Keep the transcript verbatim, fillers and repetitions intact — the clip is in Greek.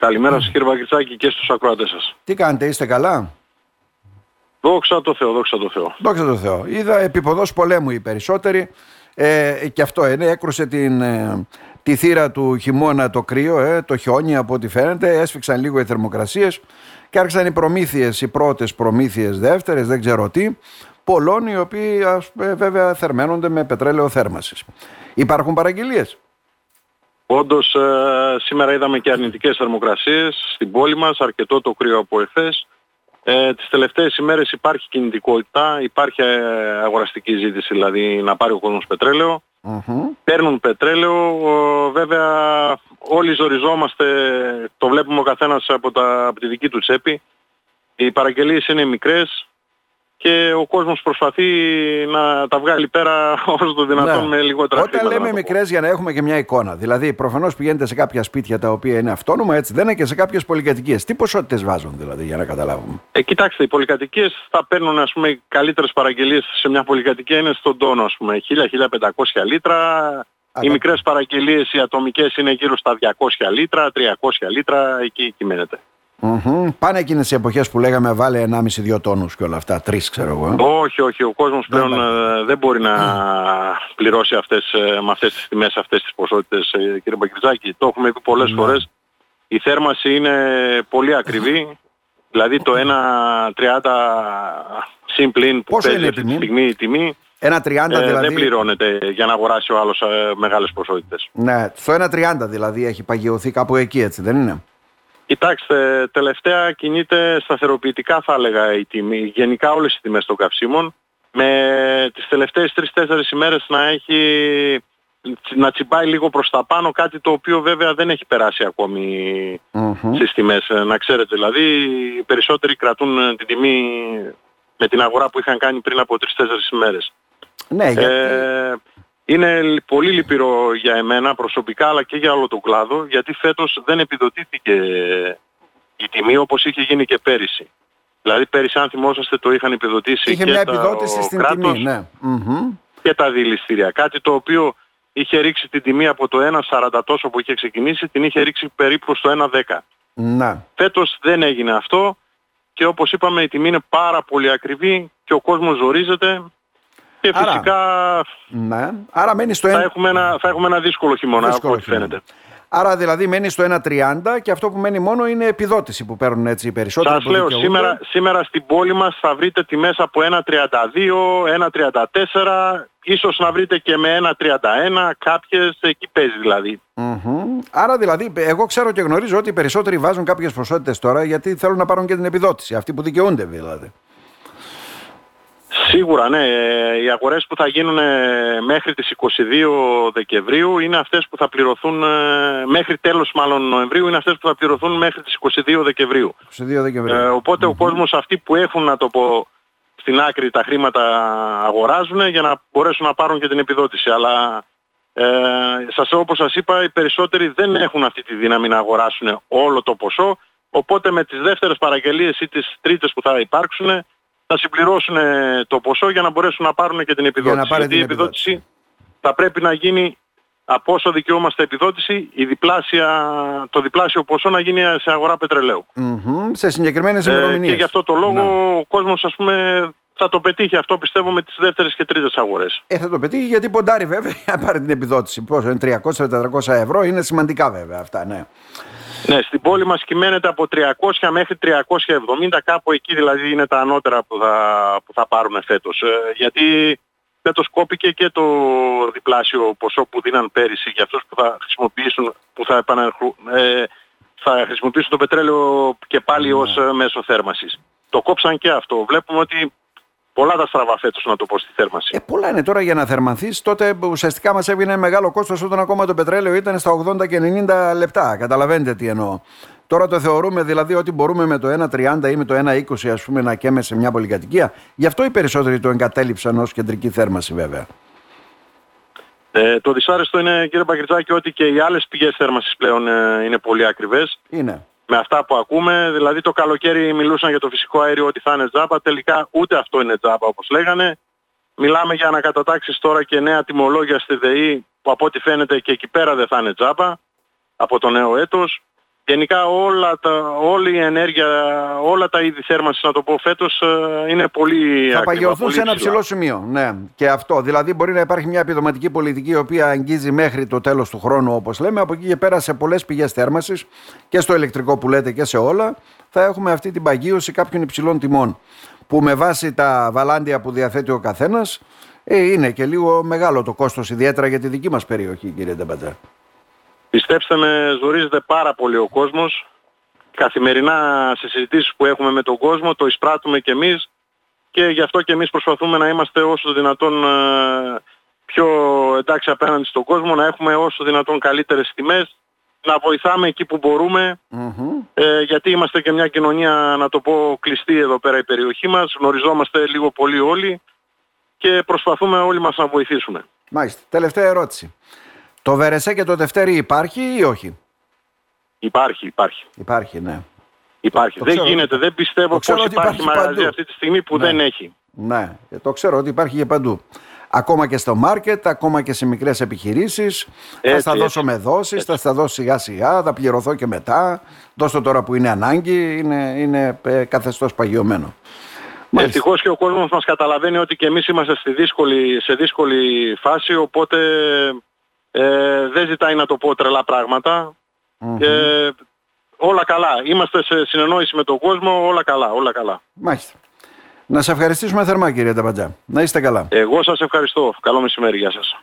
Καλημέρα σας κύριε Παγκριτσάκη και στους ακροατές σας. Τι κάνετε, είστε καλά? Δόξα τω Θεώ, δόξα τω Θεώ. Δόξα τω Θεώ. Είδα επιποδός πολέμου οι περισσότεροι ε, και αυτό είναι, έκρουσε την, ε, τη θύρα του χειμώνα το κρύο, ε, το χιόνι από ό,τι φαίνεται, έσφιξαν λίγο οι θερμοκρασίες και άρχισαν οι προμήθειες, οι πρώτες προμήθειες, δεύτερες, δεν ξέρω τι, πολλών οι οποίοι ας, ε, βέβαια θερμαίνονται με πετρέλαιο θέρμασης. Υπάρχουν παραγγελίες? Όντως ε, σήμερα είδαμε και αρνητικές θερμοκρασίες στην πόλη μας, αρκετό το κρύο από εχθές. Ε, τις τελευταίες ημέρες υπάρχει κινητικότητα, υπάρχει ε, αγοραστική ζήτηση, δηλαδή να πάρει ο κόσμος πετρέλαιο. Mm-hmm. Παίρνουν πετρέλαιο, ε, βέβαια όλοι ζοριζόμαστε, το βλέπουμε ο καθένας από, τα, από τη δική του τσέπη. Οι παραγγελίες είναι μικρές και ο κόσμος προσπαθεί να τα βγάλει πέρα όσο το δυνατόν, ναι, με λιγότερα χρήματα. Όταν λέμε μικρές, για να έχουμε και μια εικόνα. Δηλαδή, προφανώς πηγαίνετε σε κάποια σπίτια τα οποία είναι αυτόνομα, έτσι δεν είναι, και σε κάποιες πολυκατοικίες. Τι ποσότητες βάζουν, δηλαδή, για να καταλάβουμε? Ε, κοιτάξτε, οι πολυκατοικίες θα παίρνουν, ας πούμε, οι καλύτερες παραγγελίες σε μια πολυκατοικία είναι στον τόνο, ας πούμε, χίλια με χίλια πεντακόσια λίτρα. Α, οι α... μικρές παραγγελίες, οι ατομικές, είναι γύρω στα διακόσια λίτρα, τριακόσια λίτρα, εκεί κυμαίνεται. Mm-hmm. Πάνε εκείνες οι εποχές που λέγαμε βάλε ενάμιση με δύο τόνους και όλα αυτά, τρεις ξέρω εγώ. Όχι, όχι, ο κόσμος δεν πλέον πάει. Δεν μπορεί να mm. πληρώσει αυτές, με αυτές τις τιμές, αυτές τις ποσότητες, κύριε Μπακριτζάκη. Το έχουμε πει πολλές mm. φορές. Η θέρμανση είναι πολύ ακριβή. Δηλαδή το ένα τριάντα συμπλήν που παίζει αυτή τη στιγμή η τιμή, ένα τριάντα δηλαδή. Ε, δεν πληρώνεται για να αγοράσει ο άλλος ε, μεγάλες ποσότητες. Ναι, στο ένα τριάντα δηλαδή έχει παγιωθεί κάπου εκεί, έτσι δεν είναι? Κοιτάξτε, τελευταία κινείται σταθεροποιητικά θα έλεγα η τιμή, γενικά όλες οι τιμές των καυσίμων, με τις τελευταίες τρεις τέσσερις ημέρες να έχει, να τσιμπάει λίγο προς τα πάνω, κάτι το οποίο βέβαια δεν έχει περάσει ακόμη mm-hmm. στις τιμές, να ξέρετε. Δηλαδή οι περισσότεροι κρατούν την τιμή με την αγορά που είχαν κάνει πριν από τρεις τέσσερις ημέρες. Ναι, γιατί... ε, είναι πολύ λυπηρό για εμένα προσωπικά αλλά και για όλο τον κλάδο, γιατί φέτος δεν επιδοτήθηκε η τιμή όπως είχε γίνει και πέρυσι. Δηλαδή πέρυσι, αν θυμόσαστε, το είχαν επιδοτήσει είχε και μια τα, ο στην κράτος τιμή, ναι. και τα δηληστήρια. Κάτι το οποίο είχε ρίξει την τιμή από το ένα σαράντα τόσο που είχε ξεκινήσει, την είχε ρίξει περίπου στο ένα δέκα. Να. Φέτος δεν έγινε αυτό και όπως είπαμε η τιμή είναι πάρα πολύ ακριβή και ο κόσμος ζορίζεται. Και άρα, φυσικά ναι. Άρα μένει στο θα, έχουμε ένα, θα έχουμε ένα δύσκολο χειμώνα, δύσκολο από ό,τι φαίνεται. Άρα δηλαδή μένει στο ένα τριάντα και αυτό που μένει μόνο είναι επιδότηση που παίρνουν έτσι οι περισσότεροι. Σας λέω, σήμερα, σήμερα στην πόλη μας θα βρείτε τιμές από ένα τριάντα δύο, ένα τριάντα τέσσερα, ίσως να βρείτε και με ένα τριάντα ένα, κάποιες εκεί παίζει δηλαδή. Mm-hmm. Άρα δηλαδή εγώ ξέρω και γνωρίζω ότι οι περισσότεροι βάζουν κάποιες ποσότητες τώρα γιατί θέλουν να πάρουν και την επιδότηση, αυτοί που δικαιούνται δηλαδή. Σίγουρα ναι, οι αγορές που θα γίνουν μέχρι τις είκοσι δύο Δεκεμβρίου είναι αυτές που θα πληρωθούν, μέχρι τέλος μάλλον Νοεμβρίου είναι αυτές που θα πληρωθούν μέχρι τις είκοσι δύο Δεκεμβρίου. είκοσι δύο Δεκεμβρίου. Ε, οπότε mm-hmm. ο κόσμος, αυτοί που έχουν, να το πω στην άκρη, τα χρήματα αγοράζουν για να μπορέσουν να πάρουν και την επιδότηση. Αλλά ε, σας, όπως σας είπα, οι περισσότεροι δεν έχουν αυτή τη δύναμη να αγοράσουν όλο το ποσό. Οπότε με τις δεύτερες παραγγελίες ή τις τρίτες που θα υπάρξουν θα συμπληρώσουν το ποσό για να μπορέσουν να πάρουν και την επιδότηση. Για να Γιατί την η επιδότηση, επιδότηση θα πρέπει να γίνει, από όσο δικαιούμαστε επιδότηση, η διπλάσια, το διπλάσιο ποσό να γίνει σε αγορά πετρελαίου. Mm-hmm. Σε συγκεκριμένες ημερομηνίες. Ε, και γι' αυτό το λόγο να. ο κόσμος, ας πούμε, θα το πετύχει αυτό, πιστεύω, με τις δεύτερες και τρίτες αγορές. Ε, θα το πετύχει γιατί ποντάρει βέβαια να πάρει την επιδότηση. Πόσο είναι, τριακόσια με τετρακόσια ευρώ, είναι σημαντικά βέβαια αυτά, ναι. Ναι, στην πόλη μας κυμαίνεται από τριακόσια μέχρι τριακόσια εβδομήντα, κάπου εκεί δηλαδή είναι τα ανώτερα που θα, που θα πάρουν φέτος. Ε, γιατί φέτος κόπηκε και το διπλάσιο ποσό που δίναν πέρυσι για αυτούς που θα χρησιμοποιήσουν, που θα, επαναρχου, ε, θα χρησιμοποιήσουν το πετρέλαιο και πάλι ως ε, μέσο θέρμασης. Το κόψαν και αυτό. Βλέπουμε ότι πολλά τα στραβά φέτος, να το πω, στη θέρμανση. Ε, πολλά είναι τώρα για να θερμανθείς. Τότε ουσιαστικά μας έβγαινε μεγάλο κόστος όταν ακόμα το πετρέλαιο ήταν στα ογδόντα και ενενήντα λεπτά. Καταλαβαίνετε τι εννοώ. Τώρα το θεωρούμε δηλαδή ότι μπορούμε με το ένα τριάντα ή με το ένα είκοσι, ας πούμε, να καίμε σε μια πολυκατοικία. Γι' αυτό οι περισσότεροι το εγκατέλειψαν ως κεντρική θέρμανση βέβαια. Ε, το δυσάρεστο είναι, κύριε Παγκριτσάκη, ότι και οι άλλες πηγές θέρμανσης πλέον ε, είναι πολύ ακριβές. Είναι. Με αυτά που ακούμε, δηλαδή το καλοκαίρι μιλούσαν για το φυσικό αέριο ότι θα είναι τζάμπα, τελικά ούτε αυτό είναι τζάμπα όπως λέγανε. Μιλάμε για ανακατατάξεις τώρα και νέα τιμολόγια στη ΔΕΗ που από ό,τι φαίνεται και εκεί πέρα δεν θα είναι τζάμπα από το νέο έτος. Γενικά όλα τα, όλη η ενέργεια, όλα τα είδη θέρμανσης, να το πω φέτος, είναι πολύ θα παγιωθούν σε ένα ψηλό σημείο. Ναι, και αυτό. Δηλαδή μπορεί να υπάρχει μια επιδοματική πολιτική η οποία αγγίζει μέχρι το τέλος του χρόνου, όπως λέμε. Από εκεί και πέρα σε πολλές πηγές θέρμανσης και στο ηλεκτρικό που λέτε και σε όλα, θα έχουμε αυτή την παγίωση κάποιων υψηλών τιμών. Που με βάση τα βαλάντια που διαθέτει ο καθένας, ε, είναι και λίγο μεγάλο το κόστος, ιδιαίτερα για τη δική μας περιοχή, κύριε Ταπατζάκη. Πιστέψτε με, ζορίζεται πάρα πολύ ο κόσμος. Καθημερινά στις συζητήσεις που έχουμε με τον κόσμο το εισπράττουμε και εμείς, και γι' αυτό και εμείς προσπαθούμε να είμαστε όσο δυνατόν πιο εντάξει απέναντι στον κόσμο, να έχουμε όσο δυνατόν καλύτερες τιμές, να βοηθάμε εκεί που μπορούμε, mm-hmm. ε, γιατί είμαστε και μια κοινωνία, να το πω, κλειστή εδώ πέρα η περιοχή μας, γνωριζόμαστε λίγο πολύ όλοι και προσπαθούμε όλοι μας να βοηθήσουμε. Μάλιστα. Τελευταία ερώτηση. Το Βερεσέ και το Δευτέρι υπάρχει ή όχι? Υπάρχει, υπάρχει. Υπάρχει, ναι. Υπάρχει. Το, το δεν ξέρω, γίνεται, δεν πιστεύω πως υπάρχει, υπάρχει μαγαζί αυτή τη στιγμή που ναι. δεν έχει. Ναι, το ξέρω ότι υπάρχει και παντού. Ακόμα και στο μάρκετ, ακόμα και σε μικρές επιχειρήσεις. Έτσι, θα στα έτσι, δώσω με δόσεις, έτσι. θα στα δώσω σιγά σιγά, θα πληρωθώ και μετά. Δώστο τώρα που είναι ανάγκη, είναι, είναι καθεστώς παγιωμένο. Ευτυχώς και ο κόσμος μας καταλαβαίνει ότι και εμείς είμαστε στη δύσκολη, σε δύσκολη φάση, οπότε ε, δεν ζητάει να το πω τρελά πράγματα. Mm-hmm. Ε, όλα καλά. Είμαστε σε συνεννόηση με τον κόσμο, όλα καλά, όλα καλά. Μάλιστα. Να σας ευχαριστήσουμε θερμά, κύριε Ταπατζά. Να είστε καλά. Εγώ σας ευχαριστώ. Καλό μεσημέρι, γεια σας.